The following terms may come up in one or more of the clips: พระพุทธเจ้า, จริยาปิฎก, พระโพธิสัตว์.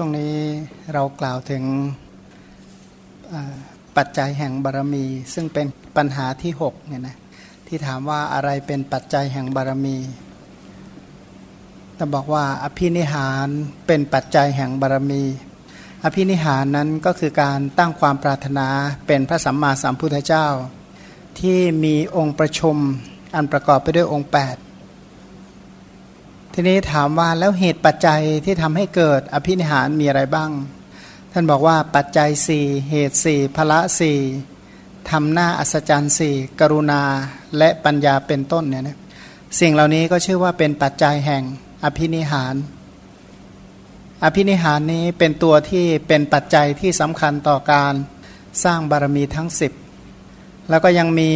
ช่วงนี้เรากล่าวถึงปัจจัยแห่งบารมีซึ่งเป็นปัญหาที่6เนี่ยนะที่ถามว่าอะไรเป็นปัจจัยแห่งบารมีแต่บอกว่าอภินิหารเป็นปัจจัยแห่งบารมีอภินิหารนั้นก็คือการตั้งความปรารถนาเป็นพระสัมมาสัมพุทธเจ้าที่มีองค์ประชุมอันประกอบไปด้วยองค์8ทีนี้ถามว่าแล้วเหตุปัจจัยที่ทำให้เกิดอภินิหารมีอะไรบ้างท่านบอกว่าปัจจัย4เหตุ4พละ4ทำหน้าอัศจรรย์4กรุณาและปัญญาเป็นต้นเนี่ยนะสิ่งเหล่านี้ก็ชื่อว่าเป็นปัจจัยแห่งอภินิหารอภินิหารนี้เป็นตัวที่เป็นปัจจัยที่สำคัญต่อการสร้างบารมีทั้ง10แล้วก็ยังมี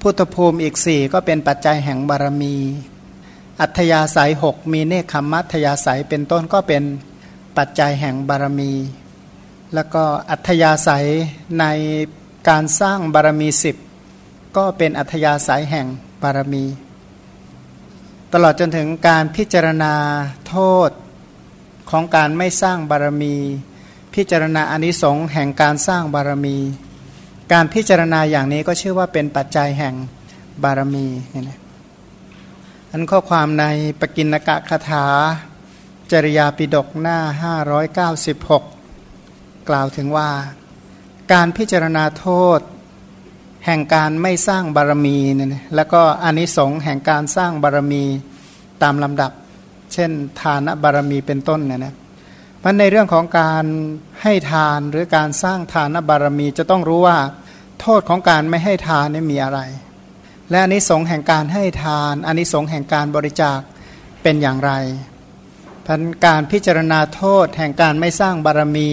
พุทธภูมิอีก4ก็เป็นปัจจัยแห่งบารมีอัธยาศัย6มีเนคขมัธยาศัยเป็นต้นก็เป็นปัจจัยแห่งบารมีแล้วก็อัธยาศัยในการสร้างบารมี10ก็เป็นอัธยาศัยแห่งบารมีตลอดจนถึงการพิจารณาโทษของการไม่สร้างบารมีพิจารณาอานิสงส์แห่งการสร้างบารมีการพิจารณาอย่างนี้ก็ชื่อว่าเป็นปัจจัยแห่งบารมีนี่นะอันข้อความในปกิณกะคาถาจริยาปิฎกหน้า596กล่าวถึงว่าการพิจารณาโทษแห่งการไม่สร้างบารมีเนี่ยแล้วก็อานิสงส์แห่งการสร้างบารมีตามลำดับเช่นทานบารมีเป็นต้นเนี่ยนะเพราะในเรื่องของการให้ทานหรือการสร้างทานบารมีจะต้องรู้ว่าโทษของการไม่ให้ทานนี่มีอะไรและอานิสงส์แห่งการให้ทานอานิสงส์แห่งการบริจาคเป็นอย่างไรพันการพิจารณาโทษแห่งการไม่สร้างบารมี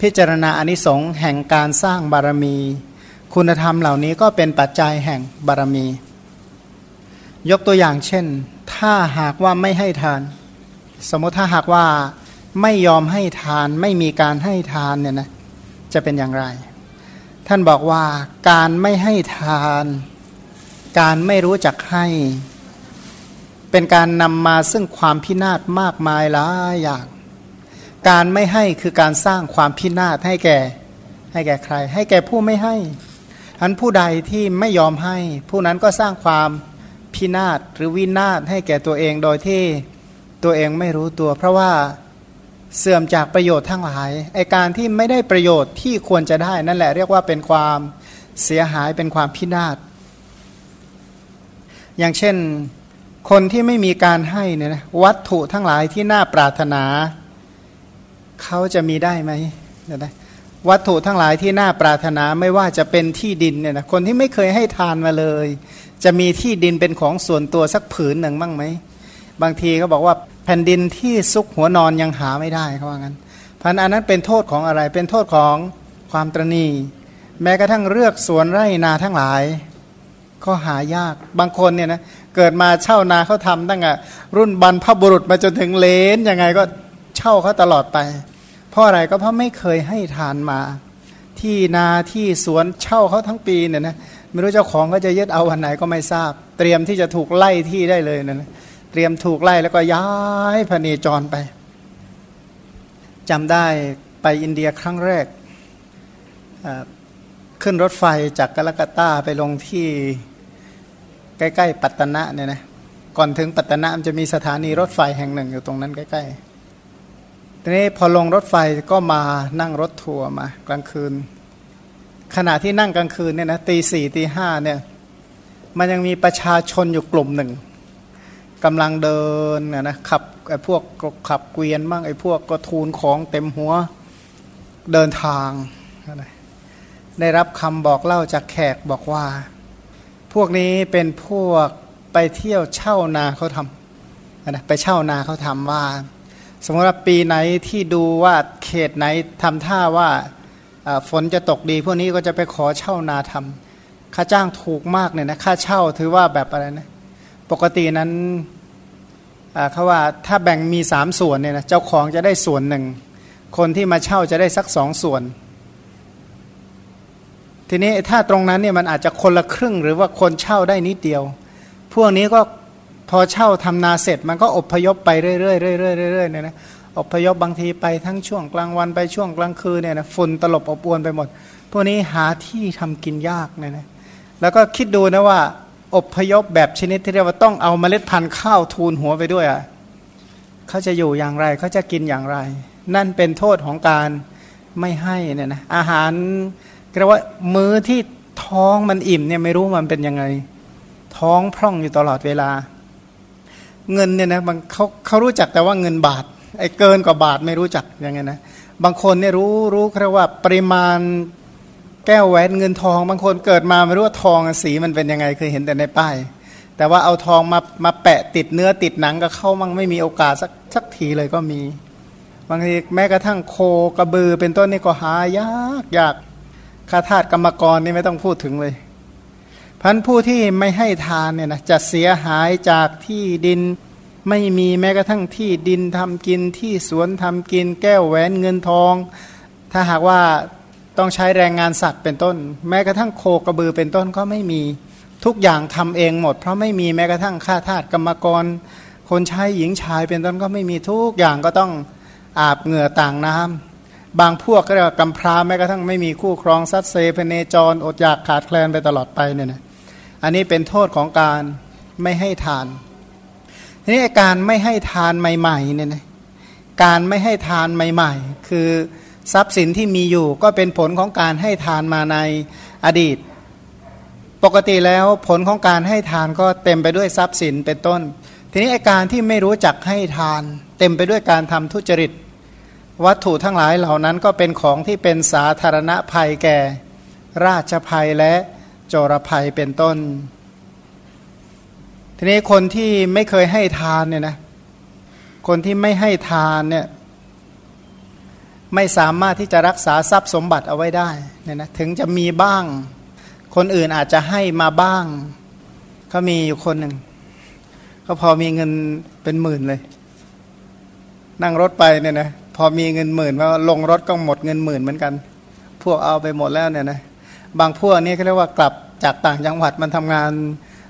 พิจารณาอานิสงส์แห่งการสร้างบารมีคุณธรรมเหล่านี้ก็เป็นปัจจัยแห่งบารมียกตัวอย่างเช่นถ้าหากว่าไม่ให้ทานสมมติถ้าหากว่าไม่ยอมให้ทานไม่มีการให้ทานเนี่ยนะจะเป็นอย่างไรท่านบอกว่าการไม่ให้ทานการไม่รู้จักให้เป็นการนำมาซึ่งความพินาศมากมายหลายอย่างการไม่ให้คือการสร้างความพินาศให้แก่ใครให้แก่ผู้ไม่ให้อันผู้ใดที่ไม่ยอมให้ผู้นั้นก็สร้างความพินาศหรือวินาศให้แก่ตัวเองโดยที่ตัวเองไม่รู้ตัวเพราะว่าเสื่อมจากประโยชน์ทั้งหลายไอ้การที่ไม่ได้ประโยชน์ที่ควรจะได้นั่นแหละเรียกว่าเป็นความเสียหายเป็นความพินาศอย่างเช่นคนที่ไม่มีการให้เนี่ยนะวัตถุทั้งหลายที่น่าปรารถนาเขาจะมีได้ไหมนะวัตถุทั้งหลายที่น่าปรารถนาไม่ว่าจะเป็นที่ดินเนี่ยนะคนที่ไม่เคยให้ทานมาเลยจะมีที่ดินเป็นของส่วนตัวสักผืนหนึ่งบ้างไหมบางทีเขาบอกว่าแผ่นดินที่ซุกหัวนอนยังหาไม่ได้เขาว่างั้นพันอันนั้นเป็นโทษของอะไรเป็นโทษของความตระหนี่แม้กระทั่งเลือกสวนไร่นาทั้งหลายก็หายากบางคนเนี่ยนะเกิดมาเช่านาเขาทำตั้งแต่รุ่นบรรพบุรุษมาจนถึงเลนยังไงก็เช่าเขาตลอดไปเพราะอะไรก็เพราะไม่เคยให้ทานมาที่นาที่สวนเช่าเขาทั้งปีเนี่ยนะไม่รู้เจ้าของก็จะยึดเอาวันไหนก็ไม่ทราบเตรียมที่จะถูกไล่ที่ได้เลยนะเตรียมถูกไล่แล้วก็ย้ายพเนจรไปจำได้ไปอินเดียครั้งแรกขึ้นรถไฟจากกัลกัตตาไปลงที่ใกล้ๆปัตตนะเนี่ยนะก่อนถึงปัตตนะมันจะมีสถานีรถไฟแห่งหนึ่งอยู่ตรงนั้นใกล้ๆทีนี้พอลงรถไฟก็มานั่งรถทัวร์มากลางคืนขณะที่นั่งกลางคืนเนี่ยนะตีสี่ตีห้าเนี่ยมันยังมีประชาชนอยู่กลุ่มหนึ่งกำลังเดินนะขับไอ้พวกขับเกวียนบ้างไอ้พวกก็ทูลของเต็มหัวเดินทางได้รับคำบอกเล่าจากแขกบอกว่าพวกนี้เป็นพวกไปเที่ยวเช่านาเขาทำนะไปเช่านาเขาทำว่าสมมติว่าปีไหนที่ดูว่าเขตไหนทำท่าว่าฝนจะตกดีพวกนี้ก็จะไปขอเช่านาทำค่าจ้างถูกมากเนี่ยนะค่าเช่าถือว่าแบบอะไรนะปกตินั้นเขาว่าถ้าแบ่งมี3ส่วนเนี่ยนะเจ้าของจะได้ส่วนหนึ่งคนที่มาเช่าจะได้สัก2ส่วนทีนี้ถ้าตรงนั้นเนี่ยมันอาจจะคนละครึ่งหรือว่าคนเช่าได้นิดเดียวพวกนี้ก็พอเช่าทำนาเสร็จมันก็อพยพไปเรื่อยๆเนี่ยนะ อพยพ บางทีไปทั้งช่วงกลางวันไปช่วงกลางคืนเนี่ยนะฝุ่นตลบอบอวนไปหมดพวกนี้หาที่ทำกินยากเนี่ยนะแล้วก็คิดดูนะว่าอพยพแบบชนิดที่เรียกว่าต้องเอาเมล็ดพันธุ์ข้าวทูนหัวไปด้วยอ่ะเขาจะอยู่อย่างไรเขาจะกินอย่างไรนั่นเป็นโทษของการไม่ให้เนี่ยนะอาหารเรียกว่ามื้อที่ท้องมันอิ่มเนี่ยไม่รู้มันเป็นยังไงท้องพร่องอยู่ตลอดเวลาเงินเนี่ยนะบางเขารู้จักแต่ว่าเงินบาทไอ้เกินกว่าบาทไม่รู้จักยังไงนะบางคนเนี่ยรู้แค่ว่าปริมาณแก้วแหวนเงินทองบางคนเกิดมาไม่รู้ว่าทองสีมันเป็นยังไงเคยเห็นแต่ในป้ายแต่ว่าเอาทองมาแปะติดเนื้อติดหนังก็เข้ามั่งไม่มีโอกาสสักทีเลยก็มีบางทีแม้กระทั่งโคกระบือเป็นต้นนี่ก็หายากข้าทาสกรรมกรนี่ไม่ต้องพูดถึงเลยพันผู้ที่ไม่ให้ทานเนี่ยนะจะเสียหายจากที่ดินไม่มีแม้กระทั่งที่ดินทำกินที่สวนทำกินแก้วแหวนเงินทองถ้าหากว่าต้องใช้แรงงานสัตว์เป็นต้นแม้กระทั่งโคกระบือเป็นต้นก็ไม่มีทุกอย่างทำเองหมดเพราะไม่มีแม้กระทั่งข้าทาสกรรมกรคนใช้หญิงชายเป็นต้นก็ไม่มีทุกอย่างก็ต้องอาบเหงื่อต่างน้ำบางพวกก็เรียกว่ากำพร้าแม้กระทั่งไม่มีคู่ครองซัดเซพเนจรอดอยากขาดแคลนไปตลอดไปเนี่ยนะอันนี้เป็นโทษของการไม่ให้ทานทีนี้การไม่ให้ทานใหม่ๆเนี่ยนะการไม่ให้ทานใหม่ๆคือทรัพย์สินที่มีอยู่ก็เป็นผลของการให้ทานมาในอดีตปกติแล้วผลของการให้ทานก็เต็มไปด้วยทรัพย์สินเป็นต้นทีนี้การที่ไม่รู้จักให้ทานเต็มไปด้วยการทำทุจริตวัตถุทั้งหลายเหล่านั้นก็เป็นของที่เป็นสาธารณภัยแก่ราชภัยและโจรภัยเป็นต้นทีนี้คนที่ไม่เคยให้ทานเนี่ยนะคนที่ไม่ให้ทานเนี่ยไม่สามารถที่จะรักษาทรัพย์สมบัติเอาไว้ได้เนี่ยนะถึงจะมีบ้างคนอื่นอาจจะให้มาบ้างเขามีอยู่คนหนึ่งก็พอมีเงินเป็นหมื่นเลยนั่งรถไปเนี่ยนะพอมีเงินหมื่นแล้วลงรถก็หมดเงินหมื่นเหมือนกันพวกเอาไปหมดแล้วเนี่ยนะบางพวกนี่เขาเรียกว่ากลับจากต่างจังหวัดมันทำงาน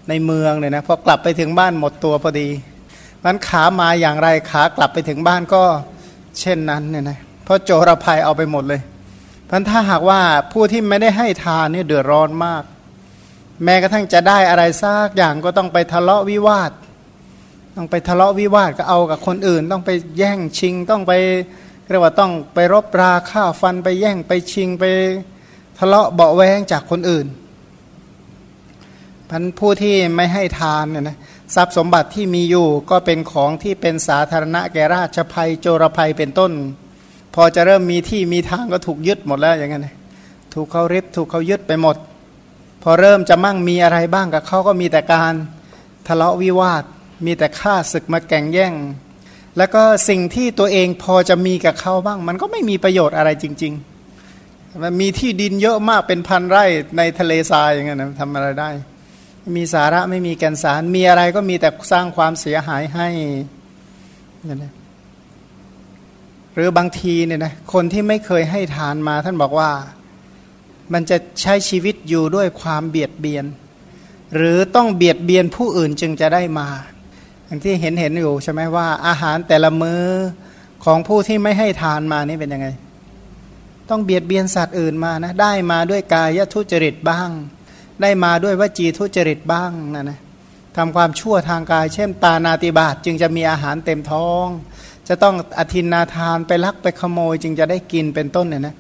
ในเมืองเนี่ยนะพอกลับไปถึงบ้านหมดตัวพอดีมันขามาอย่างไรขากลับไปถึงบ้านก็เช่นนั้นเนี่ยนะเพราะโจรภัยเอาไปหมดเลยพันถ้าหากว่าผู้ที่ไม่ได้ให้ทานนี่เดือดร้อนมากแม้กระทั่งจะได้อะไรซากอย่างก็ต้องไปทะเลาะวิวาทต้องไปทะเลาะวิวาทก็เอากับคนอื่นต้องไปแย่งชิงต้องไปเรียกว่าต้องไปรบราฆ่าฟันไปแย่งไปชิงไปทะเลาะเบาะแว้งจากคนอื่นพันผู้ที่ไม่ให้ทานเนี่ยนะทรัพย์สมบัติที่มีอยู่ก็เป็นของที่เป็นสาธารณะแก่ราชภัยโจรภัยเป็นต้นพอจะเริ่มมีที่มีทางก็ถูกยึดหมดแล้วอย่างนั้นถูกเขาริบถูกเขายึดไปหมดพอเริ่มจะมั่งมีอะไรบ้างกับเขาก็มีแต่การทะเลาะวิวาทมีแต่ฆ่าศึกมาแก่งแย่งแล้วก็สิ่งที่ตัวเองพอจะมีกับเขาบ้างมันก็ไม่มีประโยชน์อะไรจริงๆมันมีที่ดินเยอะมากเป็นพันไร่ในทะเลทรายอย่างนั้นทำอะไรได้มีสาระไม่มีแก่นสารมีอะไรก็มีแต่สร้างความเสียหายให้นั่นแหละหรือบางทีเนี่ยนะคนที่ไม่เคยให้ทานมาท่านบอกว่ามันจะใช้ชีวิตอยู่ด้วยความเบียดเบียนหรือต้องเบียดเบียนผู้อื่นจึงจะได้มาอย่างที่เห็นอยู่ใช่ไหมว่าอาหารแต่ละมื้อของผู้ที่ไม่ให้ทานมานี่เป็นยังไงต้องเบียดเบียนสัตว์อื่นมานะได้มาด้วยกายทุจริตบ้างได้มาด้วยวจีทุจริตบ้างนะนะทำความชั่วทางกายเช่นปาณาติบาตจึงจะมีอาหารเต็มท้องจะต้องอทินนาทานไปลักไปขโมยจึงจะได้กินเป็นต้นเนี่ยนะ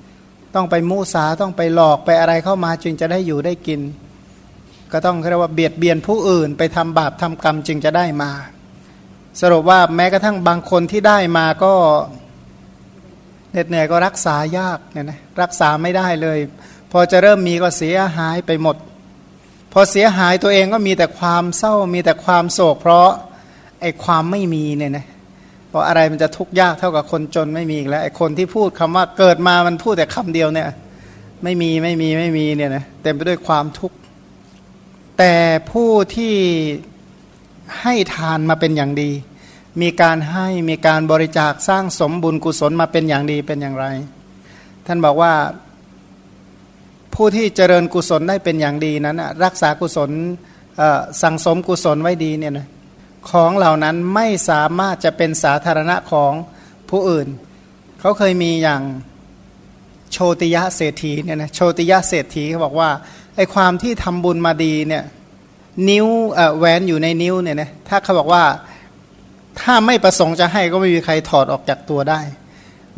ต้องไปมุสาต้องไปหลอกไปอะไรเข้ามาจึงจะได้อยู่ได้กินก็ต้องเรียกว่าเบียดเบียนผู้อื่นไปทำบาปทำกรรมจึงจะได้มาสรุปว่าแม้กระทั่งบางคนที่ได้มาก็เหน็ดเหนื่อยก็รักษายากเนี่ยนะรักษาไม่ได้เลยพอจะเริ่มมีก็เสียหายไปหมดพอเสียหายตัวเองก็มีแต่ความเศร้ามีแต่ความโศกเพราะไอ้ความไม่มีเนี่ยนะเพราะอะไรมันจะทุกข์ยากเท่ากับคนจนไม่มีอีกแล้วไอ้คนที่พูดคำว่าเกิดมามันพูดแต่คำเดียวเนี่ยไม่มีเนี่ยนะเต็มไปด้วยความทุกข์แต่ผู้ที่ให้ทานมาเป็นอย่างดีมีการให้มีการบริจาคสร้างสมบุญกุศลมาเป็นอย่างดีเป็นอย่างไรท่านบอกว่าผู้ที่เจริญกุศลได้เป็นอย่างดีนั้นรักษากุศลสั่งสมกุศลไว้ดีเนี่ยนะของเหล่านั้นไม่สามารถจะเป็นสาธารณะของ ผู้อื่นเขาเคยมีอย่างโชติยะเศรษฐีเนี่ยนะโชติยะเศรษฐีเขาบอกว่าไอ้ความที่ทำบุญมาดีเนี่ยนิ้วแหวนอยู่ในนิ้วเนี่ยนะถ้าเขาบอกว่าถ้าไม่ประสงค์จะให้ก็ไม่มีใครถอดออกจากตัวได้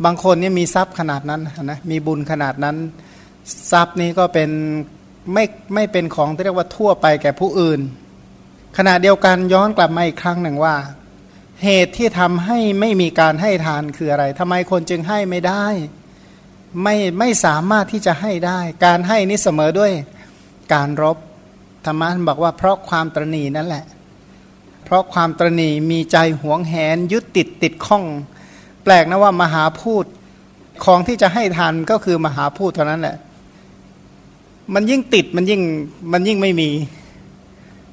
บางคนเนี่ยมีทรัพย์ขนาดนั้นนะมีบุญขนาดนั้นทรัพย์นี้ก็เป็นไม่เป็นของที่เรียกว่าทั่วไปแก่ผู้อื่นขณะเดียวกันย้อนกลับมาอีกครั้งหนึ่งว่าเหตุที่ทำให้ไม่มีการให้ทานคืออะไรทำไมคนจึงให้ไม่ได้ไม่สามารถที่จะให้ได้การให้นี้เสมอด้วยการรบธรรมะบอกว่าเพราะความตระหนี่นั่นแหละเพราะความตระหนี่มีใจหวงแหนยึดติดข้องแปลกนะว่ามหาพูดของที่จะให้ทานก็คือมหาพูดเท่านั้นแหละมันยิ่งติดมันยิ่งไม่มี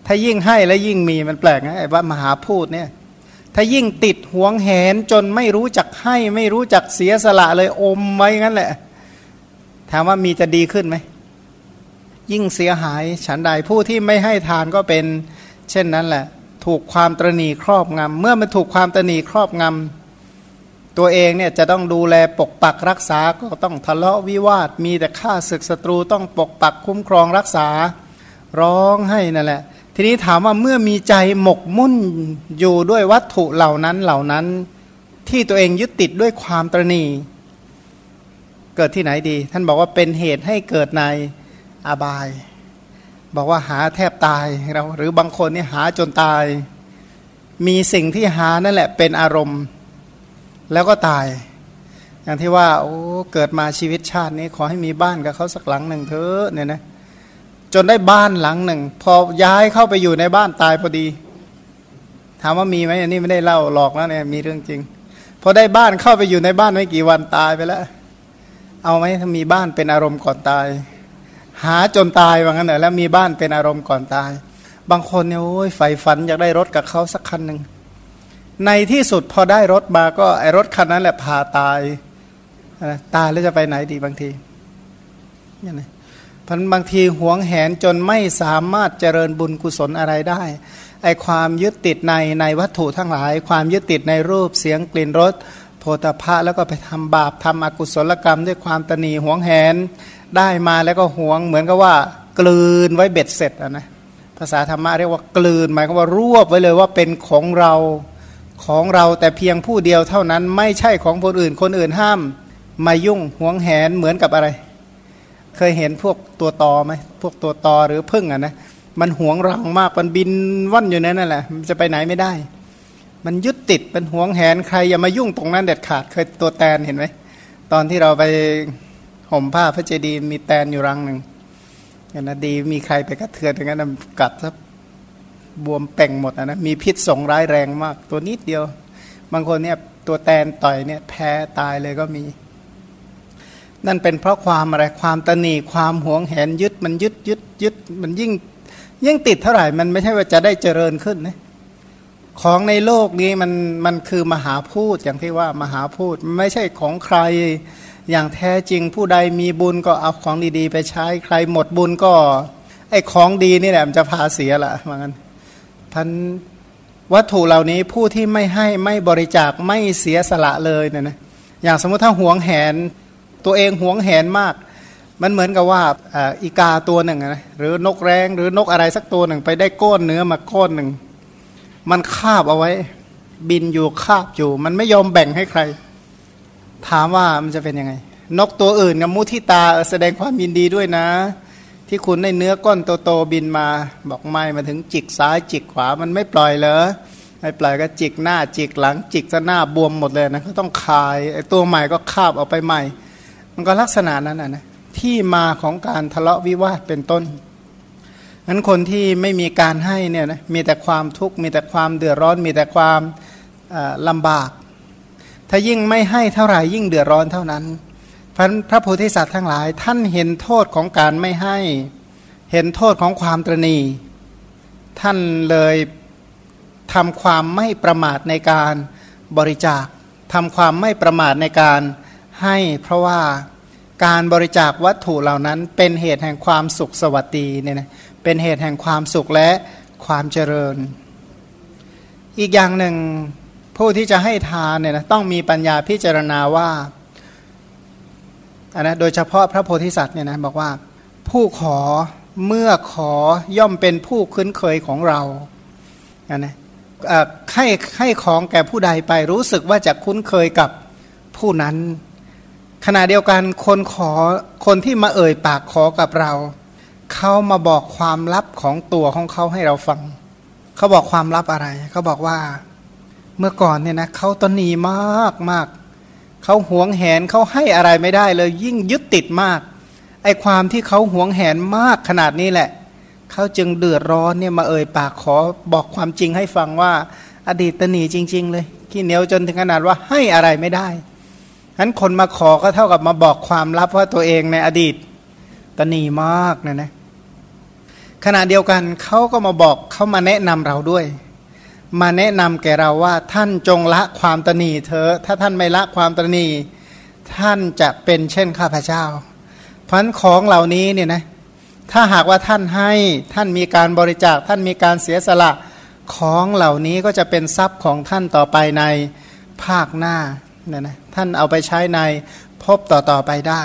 ถ้ายิ่งให้และยิ่งมีมันแปลกนะไอ้ว่ามหาพูดเนี่ยถ้ายิ่งติดหวงแหนจนไม่รู้จักให้ไม่รู้จักเสียสละเลยอมไว้งั้นแหละถามว่ามีจะดีขึ้นไหมยิ่งเสียหายฉันใดผู้ที่ไม่ให้ทานก็เป็นเช่นนั้นแหละถูกความตระหนี่ครอบงำเมื่อมันถูกความตระหนี่ครอบงำตัวเองเนี่ยจะต้องดูแลปกปักรักษาก็ต้องทะเลาะวิวาทมีแต่ฆ่าศึกศัตรูต้องปกปักคุ้มครองรักษาร้องให้นั่นแหละทีนี้ถามว่าเมื่อมีใจหมกมุ่นอยู่ด้วยวัตถุเหล่านั้นที่ตัวเองยึดติดด้วยความตระหนี่เกิดที่ไหนดีท่านบอกว่าเป็นเหตุให้เกิดในอบายบอกว่าหาแทบตายเราหรือบางคนนี่หาจนตายมีสิ่งที่หานั่นแหละเป็นอารมณ์แล้วก็ตายอย่างที่ว่าโอ้เกิดมาชีวิตชาตินี้ขอให้มีบ้านกับเขาสักหลังหนึ่งเถอะเนี่ยนะจนได้บ้านหลังหนึ่งพอย้ายเข้าไปอยู่ในบ้านตายพอดีถามว่ามีไหมอันนี้ไม่ได้เล่าหลอกนะเนี่ยมีเรื่องจริงพอได้บ้านเข้าไปอยู่ในบ้านไม่กี่วันตายไปแล้วเอาไหมถ้ามีบ้านเป็นอารมณ์ก่อนตายหาจนตายว่างั้นเหรอแล้วมีบ้านเป็นอารมณ์ก่อนตายบางคนเนี่ยโอ้ยใฝ่ฝันอยากได้รถกับเขาสักคันหนึ่งในที่สุดพอได้รถมาก็ไอ้รถคันนั้นแหละพาตายตายแล้วจะไปไหนดีบางทีเนี่ยนะพันบางทีหวงแหนจนไม่สามารถเจริญบุญกุศลอะไรได้ไอ้ความยึดติดในวัตถุทั้งหลายความยึดติดในรูปเสียงกลิ่นรสโผฏฐัพพะแล้วก็ไปทำบาปทำอกุศลกรรมด้วยความตนีหวงแหนได้มาแล้วก็หวงเหมือนกับว่ากลืนไว้เบ็ดเสร็จนะภาษาธรรมะเรียกว่ากลืนหมายก็ว่ารวบไว้เลยว่าเป็นของเราแต่เพียงผู้เดียวเท่านั้นไม่ใช่ของคนอื่นคนอื่นห้ามมายุ่งหวงแหนเหมือนกับอะไรเคยเห็นพวกตัวตอไหมพวกตัวตอหรือผึ้งอ่ะนะมันหวงรังมากมันบินว่อนอยู่นั่นแหละมันจะไปไหนไม่ได้มันยึดติดเป็นหวงแหนใครอย่ามายุ่งตรงนั้นเด็ดขาดเคยตัวแตนเห็นไหมตอนที่เราไปห่มผ้าพระเจดีย์มีแตนอยู่รังหนึ่งอย่างนั้นดีมีใครไปกระเทือนอย่างนั้นกัดซะบวมเป่งหมดอ่ะนะมีพิษส่งร้ายแรงมากตัวนิดเดียวบางคนเนี่ยตัวแตนต่อยเนี่ยแพ้ตายเลยก็มีนั่นเป็นเพราะความอะไรความตนีความหวงแหนยึดมันยึดมันยิ่งติดเท่าไหร่มันไม่ใช่ว่าจะได้เจริญขึ้นนะของในโลกนี้มันคือมหาพูดอย่างที่ว่ามหาพูดไม่ใช่ของใครอย่างแท้จริงผู้ใดมีบุญก็เอาของดีๆไปใช้ใครหมดบุญก็ไอ้ของดีนี่แหละมันจะพาเสียละว่างั้นท่านวัตถุเหล่านี้ผู้ที่ไม่ให้ไม่บริจาคไม่เสียสละเลยเนี่ยนะอย่างสมมติถ้าหวงแหนตัวเองหวงแหนมากมันเหมือนกับว่าอีกาตัวหนึ่งนะหรือนกแร้งหรือนกอะไรสักตัวหนึ่งไปได้ก้อนเนื้อมาก้อนหนึ่งมันคาบเอาไว้บินอยู่คาบอยู่มันไม่ยอมแบ่งให้ใครถามว่ามันจะเป็นยังไงนกตัวอื่นกับมุทิตาแสดงความยินดีด้วยนะที่คุณได้เนื้อก้อนโตๆบินมาบอกไม่มาถึงจิกซ้ายจิกขวามันไม่ปล่อยเหรอไม่ปล่อยก็จิกหน้าจิกหลังจิกซะหน้าบวมหมดเลยนะก็ต้องคายไอ้ตัวใหม่ก็คาบเอาไปใหม่มันก็ลักษณะนั้นนะที่มาของการทะเลาะวิวาทเป็นต้นนั้นคนที่ไม่มีการให้เนี่ยนะมีแต่ความทุกข์มีแต่ความเดือดร้อนมีแต่ความลำบากถ้ายิ่งไม่ให้เท่าไหร่ยิ่งเดือดร้อนเท่านั้นพระโพธิสัตว์ทั้งหลายท่านเห็นโทษของการไม่ให้เห็นโทษของความตระหนี่ท่านเลยทำความไม่ประมาทในการบริจาคทำความไม่ประมาทในการให้เพราะว่าการบริจาควัตถุเหล่านั้นเป็นเหตุแห่งความสุขสวัสดีเนี่ยนะเป็นเหตุแห่งความสุขและความเจริญอีกอย่างหนึ่ง ผู้ที่จะให้ทานเนี่ยนะต้องมีปัญญาพิจารณาว่าโดยเฉพาะพระโพธิสัตว์เนี่ยนะบอกว่าผู้ขอเมื่อขอย่อมเป็นผู้คุ้นเคยของเรานะให้ของแก่ผู้ใดไปรู้สึกว่าจะคุ้นเคยกับผู้นั้นขณะเดียวกันคนที่มาเอ่ยปากขอกับเราเขามาบอกความลับของตัวของเขาให้เราฟังเขาบอกความลับอะไรเขาบอกว่าเมื่อก่อนเนี่ยนะเขาตนีมากๆเขาหวงแหนเขาให้อะไรไม่ได้เลยยิ่งยึดติดมากไอ้ความที่เขาหวงแหนมากขนาดนี้แหละเขาจึงเดือดร้อนเนี่ยมาเอ่ยปากขอบอกความจริงให้ฟังว่าอดีตตนีจริงๆเลยขี้เหนียวจนถึงขนาดว่าให้อะไรไม่ได้งั้นคนมาขอก็เท่ากับมาบอกความลับว่าตัวเองในอดีตตนีมากเนี่ยนะขณะเดียวกันเขาก็มาบอกเขามาแนะนำเราด้วยมาแนะนำแก่เราว่าท่านจงละความตนีเถอะถ้าท่านไม่ละความตนีท่านจะเป็นเช่นข้าพเจ้าเพราะฉะนั้นของเหล่านี้เนี่ยนะถ้าหากว่าท่านให้ท่านมีการบริจาคท่านมีการเสียสละของเหล่านี้ก็จะเป็นทรัพย์ของท่านต่อไปในภาคหน้าเนี่ยนะท่านเอาไปใช้ในภพต่อไปได้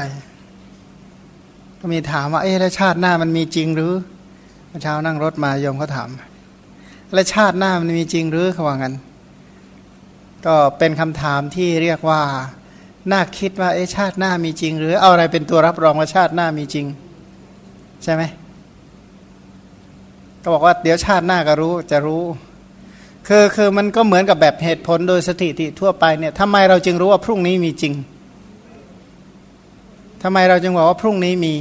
ก็มีถามว่าแล้วชาติหน้ามันมีจริงหรือเมื่อเช้านั่งรถมาโยมเขาถามและชาติหน้ามันมีจริงหรือเขาว่างั้นก็เป็นคำถามที่เรียกว่าน่าคิดว่าชาติหน้ามีจริงหรือเอาอะไรเป็นตัวรับรองว่าชาติหน้ามีจริงใช่ไหมก็บอกว่าเดี๋ยวชาติหน้าก็รู้จะรู้คือมันก็เหมือนกับแบบเหตุผลโดยสถิติทั่วไปเนี่ยทำไมเราจึงรู้ว่าพรุ่งนี้มีจริงทำไมเราจึงบอกว่าพรุ่งนี้มี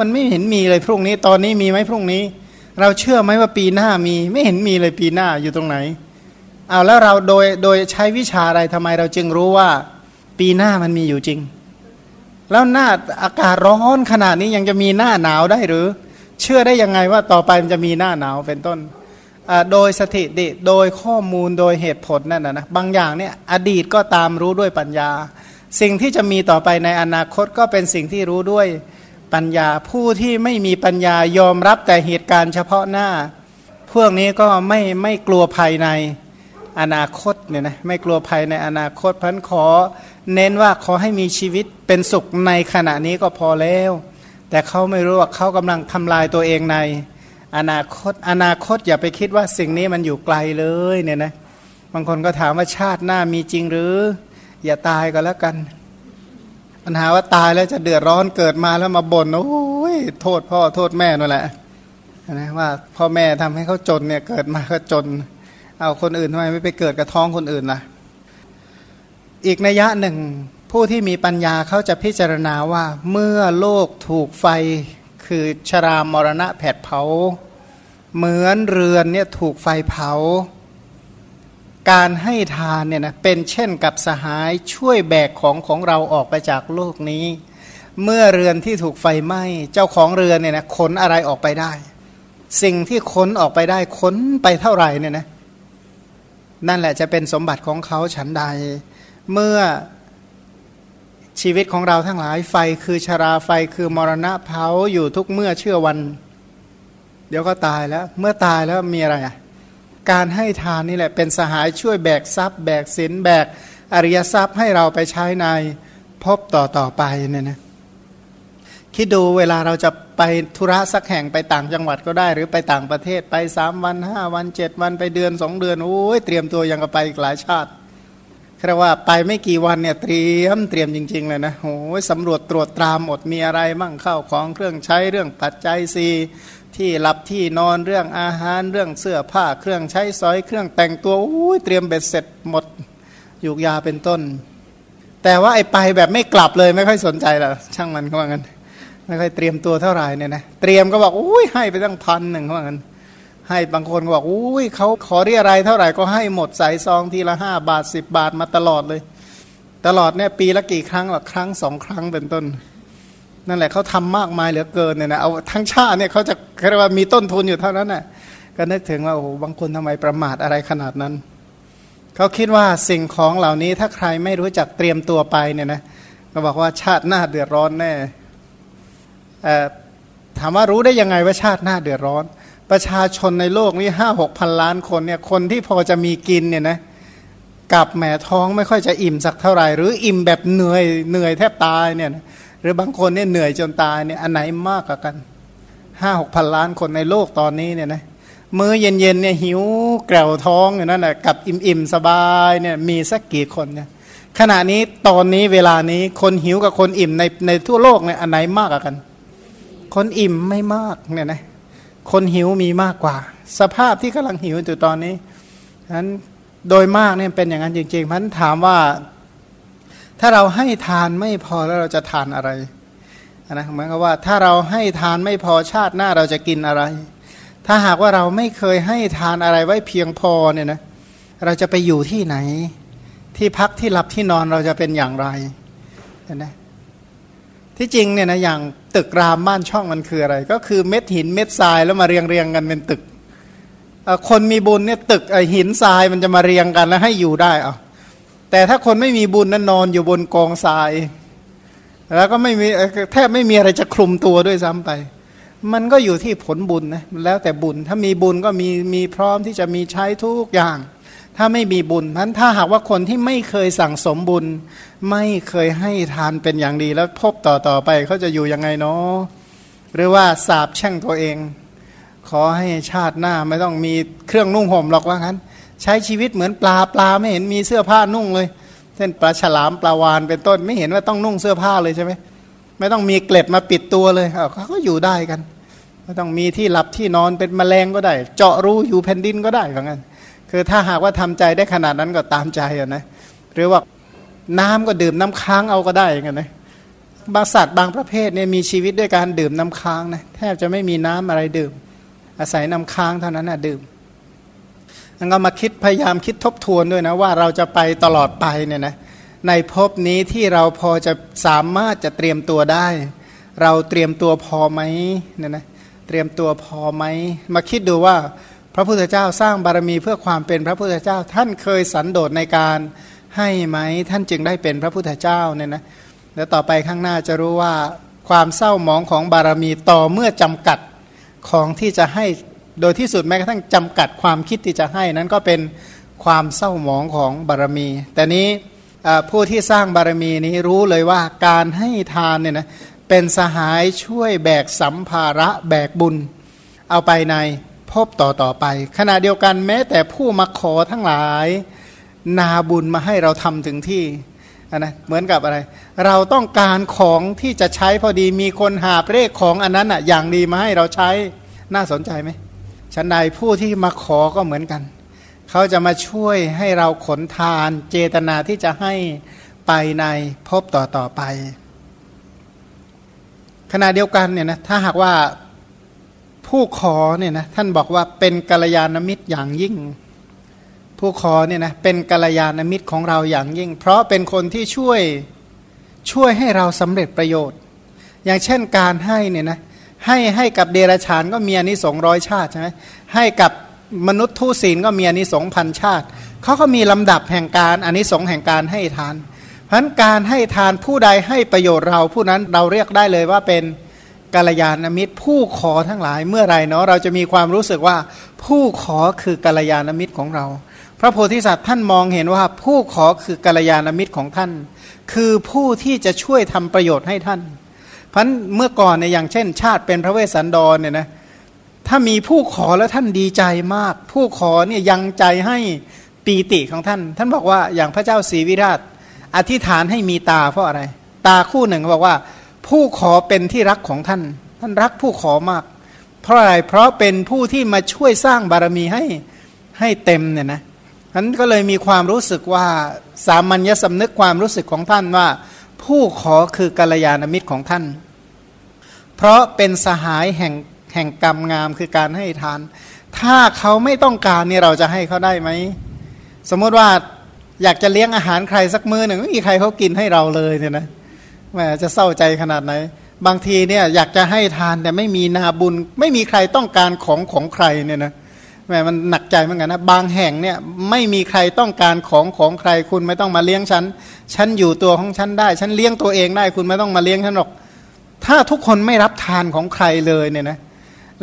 มันไม่เห็นมีเลยพรุ่งนี้ตอนนี้มีไหมพรุ่งนี้เราเชื่อไหมว่าปีหน้ามีไม่เห็นมีเลยปีหน้าอยู่ตรงไหนแล้วเราโดยใช้วิชาอะไรทำไมเราจึงรู้ว่าปีหน้ามันมีอยู่จริงแล้วหน้าอากาศร้อนขนาดนี้ยังจะมีหน้าหนาวได้หรือเชื่อได้ยังไงว่าต่อไปมันจะมีหน้าหนาวเป็นต้นโดยสถิติโดยข้อมูลโดยเหตุผลนั่นนะบางอย่างเนี่ยอดีตก็ตามรู้ด้วยปัญญาสิ่งที่จะมีต่อไปในอนาคตก็เป็นสิ่งที่รู้ด้วยปัญญาผู้ที่ไม่มีปัญญายอมรับแต่เหตุการณ์เฉพาะหน้าพวกนี้ก็ไม่กลัวภัยในอนาคตเนี่ยนะไม่กลัวภัยในอนาคตพันขอเน้นว่าขอให้มีชีวิตเป็นสุขในขณะนี้ก็พอแล้วแต่เขาไม่รู้ว่าเขากำลังทำลายตัวเองในอนาคตอย่าไปคิดว่าสิ่งนี้มันอยู่ไกลเลยเนี่ยนะบางคนก็ถามว่าชาติหน้ามีจริงหรืออย่าตายก็แล้วกันปัญหาว่าตายแล้วจะเดือดร้อนเกิดมาแล้วมาบ่นโอ้ยโทษพ่อโทษแม่นั่นแหละนะว่าพ่อแม่ทำให้เขาจนเนี่ยเกิดมาก็จนเอาคนอื่นทำไมไม่ไปเกิดกับท้องคนอื่นล่ะอีกนัยยะหนึ่งผู้ที่มีปัญญาเขาจะพิจารณาว่าเมื่อโลกถูกไฟคือชรามรณะแผดเผาเหมือนเรือนเนี่ยถูกไฟเผาการให้ทานเนี่ยนะเป็นเช่นกับสหายช่วยแบกของเราออกไปจากโลกนี้เมื่อเรือนที่ถูกไฟไหม้เจ้าของเรือนเนี่ยนะขนอะไรออกไปได้สิ่งที่ขนออกไปได้ขนไปเท่าไหร่เนี่ยนะนั่นแหละจะเป็นสมบัติของเขาฉันใดเมื่อชีวิตของเราทั้งหลายไฟคือชราไฟคือมรณะเผาอยู่ทุกเมื่อเชื่อวันเดี๋ยวก็ตายแล้วเมื่อตายแล้วมีอะไรการให้ทานนี่แหละเป็นสหายช่วยแบกทรัพย์แบกสินแบกอริยทรัพย์ให้เราไปใช้ในภพต่อไปเนี่ยนะคิดดูเวลาเราจะไปธุระสักแห่งไปต่างจังหวัดก็ได้หรือไปต่างประเทศไป3วัน5วัน7วันไปเดือน2เดือนโอ้ยเตรียมตัวยังกับไปอีกหลายชาติแค่ว่าไปไม่กี่วันเนี่ยเตรียมจริงๆเลยนะโอ้ยสำรวจตรวจตราหมดมีอะไรมั่งข้าวของเครื่องใช้เรื่องปัจจัย4ที่หลับที่นอนเรื่องอาหารเรื่องเสื้อผ้าเครื่องใช้สอยเครื่องแต่งตัวโอ้ยเตรียมเบ็ดเสร็จหมดยุกยาเป็นต้นแต่ว่าไอ้ไปแบบไม่กลับเลยไม่ค่อยสนใจหรอกช่างมันก็ว่างั้นไม่ค่อยเตรียมตัวเท่าไหร่เนี่ยนะเตรียมก็บอกอุ้ยให้ไปตั้ง 1,000 เขาว่างั้นให้บางคนก็บอกอุ้ยเขาขอเรียอะไรเท่าไหร่ก็ให้หมดใส่ซองทีละ5บาท10บาทมาตลอดเลยตลอดเนี่ยปีละกี่ครั้งหรอครั้ง2ครั้งเป็นต้นนั่นแหละเขาทำมากมายเหลือเกินเนี่ยนะเอาทั้งชาติเนี่ยเขาจะเรียกว่ามีต้นทุนอยู่เท่านั้นน่ะก็นึกถึงว่าโอ้โหบางคนทำไมประมาทอะไรขนาดนั้นเขาคิดว่าสิ่งของเหล่านี้ถ้าใครไม่รู้จักเตรียมตัวไปเนี่ยนะก็บอกว่าชาติหน้าเดือดร้อนแน่ถามว่ารู้ได้ยังไงว่าชาติหน้าเดือดร้อนประชาชนในโลกนี้ 5-6 พันล้านคนเนี่ยคนที่พอจะมีกินเนี่ยนะ กับแหมท้องไม่ค่อยจะอิ่มสักเท่าไหร่หรืออิ่มแบบเหนื่อยแทบตายเนี่ยหรือบางคนเนี่ยเหนื่อยจนตายเนี่ยอันไหนมากกว่ากัน 5-6 พันล้านคนในโลกตอนนี้เนี่ยนะมื้อเย็นๆเนี่ยหิวแกร่วท้องอย่างนั้นน่ะกับอิ่มๆสบายเนี่ยมีสักกี่คนเนี่ยขณะนี้ตอนนี้เวลานี้คนหิวกับคนอิ่มในทั่วโลกเนี่ยอันไหนมากกว่ากันคนอิ่มไม่มากเนี่ยนะคนหิวมีมากกว่าสภาพที่กำลังหิวอยู่ตอนนี้นั้นโดยมากเนี่ยเป็นอย่างนั้นจริงๆมันถามว่าถ้าเราให้ทานไม่พอแล้วเราจะทานอะไรนะหมายความว่าถ้าเราให้ทานไม่พอชาติหน้าเราจะกินอะไรถ้าหากว่าเราไม่เคยให้ทานอะไรไว้เพียงพอเนี่ยนะเราจะไปอยู่ที่ไหนที่พักที่หลับที่นอนเราจะเป็นอย่างไรนะที่จริงเนี่ยนะอย่างตึกรามบ้านช่องมันคืออะไรก็คือเม็ดหินเม็ดทรายแล้วมาเรียงกันเป็นตึกคนมีบุญเนี่ยตึกหินทรายมันจะมาเรียงกันแล้วให้อยู่ได้เอาแต่ถ้าคนไม่มีบุญนั้นนอนอยู่บนกองทรายแล้วก็ไม่มีแทบไม่มีอะไรจะคลุมตัวด้วยซ้ำไปมันก็อยู่ที่ผลบุญนะแล้วแต่บุญถ้ามีบุญก็มีพร้อมที่จะมีใช้ทุกอย่างถ้าไม่มีบุญนั้นถ้าหากว่าคนที่ไม่เคยสั่งสมบุญไม่เคยให้ทานเป็นอย่างดีแล้วพบต่อไปเขาจะอยู่ยังไงเนาะหรือว่าสาปแช่งตัวเองขอให้ชาติหน้าไม่ต้องมีเครื่องนุ่งห่มหรอกว่างั้นใช้ชีวิตเหมือนปลาไม่เห็นมีเสื้อผ้านุ่งเลยเช่นปลาฉลามปลาวาฬเป็นต้นไม่เห็นว่าต้องนุ่งเสื้อผ้าเลยใช่ไหมไม่ต้องมีเกล็ดมาปิดตัวเลยเขาก็อยู่ได้กันไม่ต้องมีที่หลับที่นอนเป็นแมลงก็ได้เจาะรูอยู่แผ่นดินก็ได้ว่างั้นคือถ้าหากว่าทำใจได้ขนาดนั้นก็ตามใจนะหรือว่าน้ำก็ดื่มน้ำค้างเอาก็ได้อย่างนั้นนะบางสัตว์บางประเภทเนี่ยมีชีวิตด้วยการดื่มน้ำค้างนะแทบจะไม่มีน้ำอะไรดื่มอาศัยน้ำค้างเท่านั้นนะดื่มแล้วก็มาคิดพยายามคิดทบทวนด้วยนะว่าเราจะไปตลอดไปเนี่ยนะในภพนี้ที่เราพอจะสามารถจะเตรียมตัวได้เราเตรียมตัวพอไหมเนี่ยนะเตรียมตัวพอไหมมาคิดดูว่าพระพุทธเจ้าสร้างบารมีเพื่อความเป็นพระพุทธเจ้าท่านเคยสันโดษในการให้ไหมท่านจึงได้เป็นพระพุทธเจ้าเนี่ยนะแล้วต่อไปข้างหน้าจะรู้ว่าความเศร้าหมองของบารมีต่อเมื่อจำกัดของที่จะให้โดยที่สุดแม้กระทั่งจำกัดความคิดที่จะให้นั้นก็เป็นความเศร้าหมองของบารมีแต่นี้ผู้ที่สร้างบารมีนี้รู้เลยว่าการให้ทานเนี่ยนะเป็นสหายช่วยแบกสัมภาระแบกบุญเอาไปในพบต่อไปขณะเดียวกันแม้แต่ผู้มาขอทั้งหลายนาบุญมาให้เราทำถึงที่นะเหมือนกับอะไรเราต้องการของที่จะใช้พอดีมีคนหาบเร่ของอันนั้นอ่ะอย่างดีมาให้เราใช้น่าสนใจไหมฉันใดผู้ที่มาขอก็เหมือนกันเขาจะมาช่วยให้เราขนทานเจตนาที่จะให้ไปในพบต่อไปขณะเดียวกันเนี่ยนะถ้าหากว่าผู้ขอเนี่ยนะท่านบอกว่าเป็นกัลยาณมิตรอย่างยิ่งผู้ขอเนี่ยนะเป็นกัลยาณมิตรของเราอย่างยิ่งเพราะเป็นคนที่ช่วยให้เราสำเร็จประโยชน์อย่างเช่นการให้เนี่ยนะให้กับเดรัจฉานก็มีอานิสงส์ร้อยชาติใช่ไหมให้กับมนุษย์ทุศีลก็มีอานิสงส์พันชาติเขาก็มีลำดับแห่งการอานิสงส์แห่งการให้ทานเพราะฉะนั้นการให้ทานผู้ใดให้ประโยชน์เราผู้นั้นเราเรียกได้เลยว่าเป็นกัลยาณมิตรผู้ขอทั้งหลายเมื่อไรเนาะเราจะมีความรู้สึกว่าผู้ขอคือกัลยาณมิตรของเราพระโพธิสัตว์ท่านมองเห็นว่าผู้ขอคือกัลยาณมิตรของท่านคือผู้ที่จะช่วยทำประโยชน์ให้ท่านเพราะเมื่อก่อนเนี่ยอย่างเช่นชาติเป็นพระเวสสันดรเนี่ยนะถ้ามีผู้ขอแล้วท่านดีใจมากผู้ขอเนี่ยยังใจให้ปีติของท่านท่านบอกว่าอย่างพระเจ้าศรีวิราชอธิษฐานให้มีตาเพราะอะไรตาคู่หนึ่งบอกว่าผู้ขอเป็นที่รักของท่านท่านรักผู้ขอมากเพราะอะไรเพราะเป็นผู้ที่มาช่วยสร้างบารมีให้เต็มเนี่ยนะท่านก็เลยมีความรู้สึกว่าสามัญสำนึกความรู้สึกของท่านว่าผู้ขอคือกัลยาณมิตรของท่านเพราะเป็นสหายแห่งกรรมงามคือการให้ทานถ้าเขาไม่ต้องการนี่เราจะให้เขาได้ไหมสมมติว่าอยากจะเลี้ยงอาหารใครสักมื้อหนึ่งไม่มีใครเขากินให้เราเลยเนี่ยนะแม่จะเศร้าใจขนาดไหนบางทีเนี่ยอยากจะให้ทานแต่ไม่มีนาบุญไม่มีใครต้องการของใครเนี่ยนะแม่มันหนักใจเหมือนกันนะบางแห่งเนี่ยไม่มีใครต้องการของใครคุณไม่ต้องมาเลี้ยงฉันอยู่ตัวของฉันได้ฉันเลี้ยงตัวเองได้คุณไม่ต้องมาเลี้ยงฉันหรอกถ้าทุกคนไม่รับทานของใครเลยเนี่ยนะ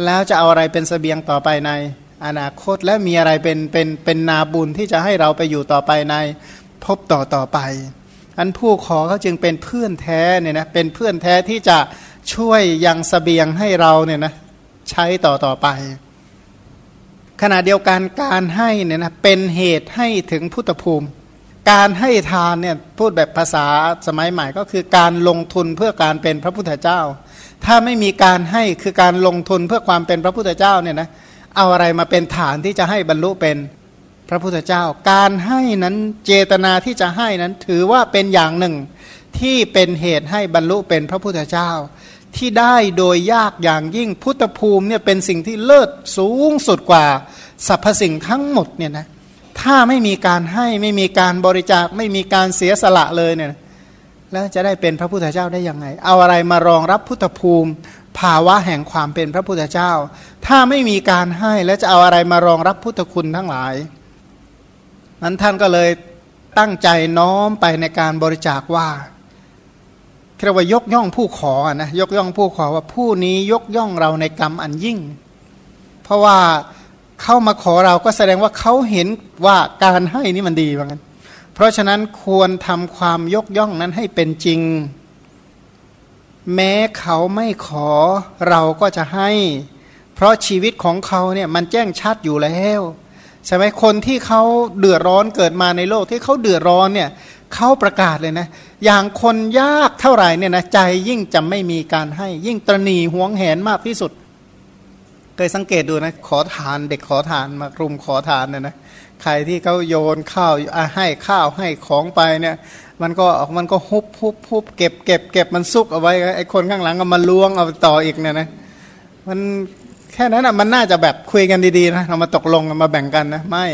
แล้วจะเอาอะไรเป็นเสบียงต่อไปใน อนาคตและมีอะไรเป็นนาบุญที่จะให้เราไปอยู่ต่อไปในพบต่อไปอันผู้ขอเขาจึงเป็นเพื่อนแท้เนี่ยนะเป็นเพื่อนแท้ที่จะช่วยยังเสบียงให้เราเนี่ยนะใช้ต่อไปขณะเดียวกันการให้เนี่ยนะเป็นเหตุให้ถึงพุทธภูมิการให้ทานเนี่ยพูดแบบภาษาสมัยใหม่ก็คือการลงทุนเพื่อการเป็นพระพุทธเจ้าถ้าไม่มีการให้คือการลงทุนเพื่อความเป็นพระพุทธเจ้าเนี่ยนะเอาอะไรมาเป็นฐานที่จะให้บรรลุเป็นพระพุทธเจ้าการให้นั้นเจตนาที่จะให้นั้นถือว่าเป็นอย่างหนึ่งที่เป็นเหตุให้บรรลุเป็นพระพุทธเจ้าที่ได้โดยยากอย่างยิ่งพุทธภูมิเนี่ยเป็นสิ่งที่เลิศสูงสุดกว่าสรรพสิ่งทั้งหมดเนี่ยนะถ้าไม่มีการให้ไม่มีการบริจาคไม่มีการเสียสละเลยเนี่ยแล้วจะได้เป็นพระพุทธเจ้าได้ยังไงเอาอะไรมารองรับพุทธภูมิภาวะแห่งความเป็นพระพุทธเจ้าถ้าไม่มีการให้แล้วจะเอาอะไรมารองรับพุทธคุณทั้งหลายนั้นท่านก็เลยตั้งใจน้อมไปในการบริจาคว่าเรียกว่ายกย่องผู้ขอนะยกย่องผู้ขอว่าผู้นี้ยกย่องเราในกรรมอันยิ่งเพราะว่าเข้ามาขอเราก็แสดงว่าเขาเห็นว่าการให้นี่มันดีเหมือนกันเพราะฉะนั้นควรทำความยกย่องนั้นให้เป็นจริงแม้เขาไม่ขอเราก็จะให้เพราะชีวิตของเขาเนี่ยมันแจ้งชัดอยู่แล้วใช่ไหมคนที่เขาเดือดร้อนเกิดมาในโลกที่เขาเดือดร้อนเนี่ยเขาประกาศเลยนะอย่างคนยากเท่าไหร่เนี่ยนะใจยิ่งจะไม่มีการให้ยิ่งตระหนี่หวงแหนมากที่สุดเคยสังเกตดูนะขอทานเด็กขอทานมารุมขอทานเนี่ยนะใครที่เขาโยนข้าวให้ข้าวให้ของไปเนี่ยมันก็ฮุบเก็บมันซุกเอาไว้ไอ้คนข้างหลังก็มาล้วงเอาต่ออีกเนี่ยนะมันแค่นั้นอ่ะมันน่าจะแบบคุยกันดีๆนะเรามาตกลงกันมาแบ่งกันนะไม่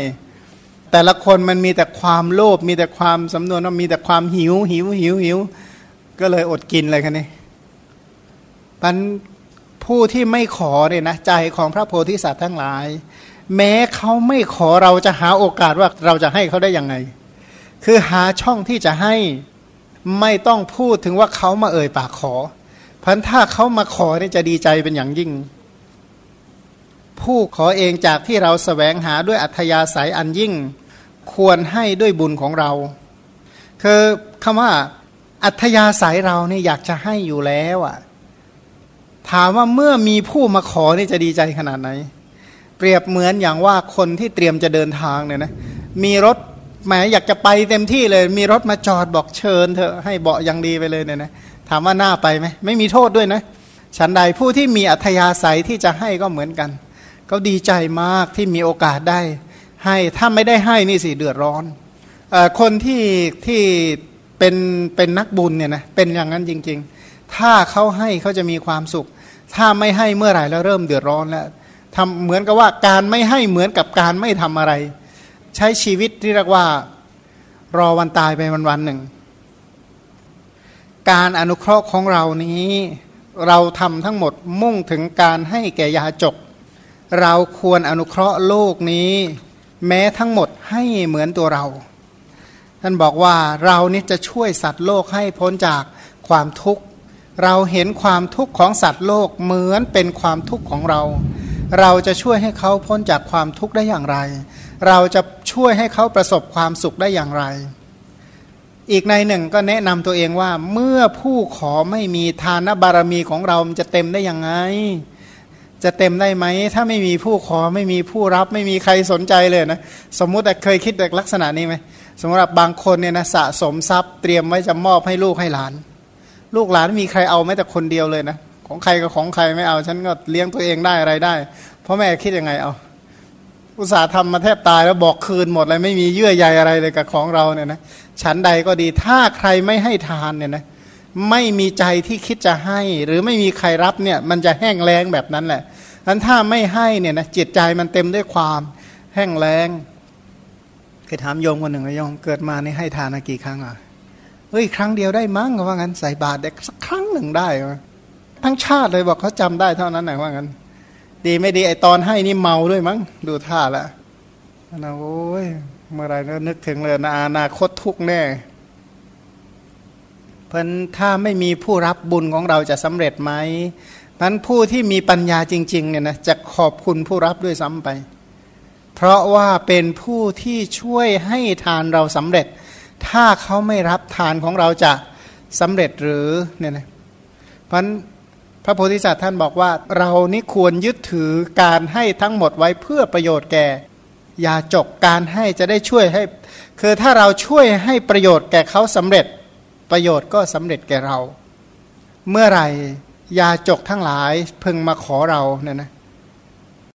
แต่ละคนมันมีแต่ความโลภมีแต่ความสำนวนว่ามีแต่ความหิวก็เลยอดกินเลยค่ะนี่มันผู้ที่ไม่ขอเนี่ยนะใจของพระโพธิสัตว์ทั้งหลายแม้เขาไม่ขอเราจะหาโอกาสว่าเราจะให้เขาได้ยังไงคือหาช่องที่จะให้ไม่ต้องพูดถึงว่าเขามาเอ่ยปากขอเพราะถ้าเขามาขอเนี่ยจะดีใจเป็นอย่างยิ่งผู้ขอเองจากที่เราแสวงหาด้วยอัธยาศัยอันยิ่งควรให้ด้วยบุญของเราคือคำว่าอัธยาศัยเราเนี่ยอยากจะให้อยู่แล้วอ่ะถามว่าเมื่อมีผู้มาขอนี่จะดีใจขนาดไหนเปรียบเหมือนอย่างว่าคนที่เตรียมจะเดินทางเนี่ยนะมีรถแหมอยากจะไปเต็มที่เลยมีรถมาจอดบอกเชิญเถอะให้เบาะอย่างดีไปเลยเนี่ยนะถามว่าน่าไปไหมไม่มีโทษด้วยนะฉันใดผู้ที่มีอัธยาศัยที่จะให้ก็เหมือนกันเขาดีใจมากที่มีโอกาสได้ให้ถ้าไม่ได้ให้นี่สิเดือดร้อนคนที่เป็นนักบุญเนี่ยนะเป็นอย่างนั้นจริงๆถ้าเขาให้เขาจะมีความสุขถ้าไม่ให้เมื่อไหร่แล้วเริ่มเดือดร้อนแล้วทำเหมือนกับว่าการไม่ให้เหมือนกับการไม่ทำอะไรใช้ชีวิตที่เรียกว่ารอวันตายไปวันๆหนึ่งการอนุเคราะห์ของเรานี้เราทำทั้งหมดมุ่งถึงการให้แก่ยาจกเราควรอนุเคราะห์โลกนี้แม้ทั้งหมดให้เหมือนตัวเราท่านบอกว่าเรานี่จะช่วยสัตว์โลกให้พ้นจากความทุกข์เราเห็นความทุกข์ของสัตว์โลกเหมือนเป็นความทุกข์ของเราเราจะช่วยให้เขาพ้นจากความทุกข์ได้อย่างไรเราจะช่วยให้เขาประสบความสุขได้อย่างไรอีกในหนึ่งก็แนะนำตัวเองว่าเมื่อผู้ขอไม่มีทานบารมีของเราจะเต็มได้ยังไงจะเต็มได้ไหมถ้าไม่มีผู้ขอไม่มีผู้รับไม่มีใครสนใจเลยนะสมมุติเคยคิดแบบลักษณะนี้ไหมสมมติบางคนเนี่ยนะสะสมทรัพย์เตรียมไว้จะมอบให้ลูกให้หลานลูกหลานมีใครเอาแม้แต่คนเดียวเลยนะของใครก็ของใครไม่เอาฉันก็เลี้ยงตัวเองได้อะไรได้พ่อแม่คิดยังไงเอาอุตส่าห์ทำมาแทบตายแล้วบอกคืนหมดเลยไม่มีเยื่อใยอะไรเลยกับของเราเนี่ยนะฉันใดก็ดีถ้าใครไม่ให้ทานเนี่ยนะไม่มีใจที่คิดจะให้หรือไม่มีใครรับเนี่ยมันจะแห้งแล้งแบบนั้นแหละงั้นถ้าไม่ให้เนี่ยนะจิตใจมันเต็มด้วยความแห้งแล้งเคยถามโยมคนหนึ่งนะโยมเกิดมานี่ให้ทานกี่ครั้งอ่ะเฮ้ยครั้งเดียวได้มั้งเขาว่างั้นใส่บาตรได้สักครั้งหนึ่งได้ทั้งชาติเลยบอกเขาจำได้เท่านั้นแหละว่างั้นดีไม่ดีไอตอนให้นี่เมาด้วยมั้งดูท่าละนะโอ้ยเมื่อไรก็นึกถึงเลยนะอนาคตทุกแน่เพราะถ้าไม่มีผู้รับบุญของเราจะสำเร็จไหมนั้นผู้ที่มีปัญญาจริงๆเนี่ยนะจะขอบคุณผู้รับด้วยซ้ำไป เพราะว่าเป็นผู้ที่ช่วยให้ทานเราสำเร็จถ้าเขาไม่รับทานของเราจะสำเร็จหรือเนี่ยนะเพราะฉะนั้นพระโพธิสัตว์ท่านบอกว่าเรานี่ควรยึดถือการให้ทั้งหมดไว้เพื่อประโยชน์แก่ยาจกการให้จะได้ช่วยให้คือถ้าเราช่วยให้ประโยชน์แก่เขาสำเร็จประโยชน์ก็สำเร็จแก่เราเมื่อไหร่ยาจกทั้งหลายพึงมาขอเราเนี่ยนะ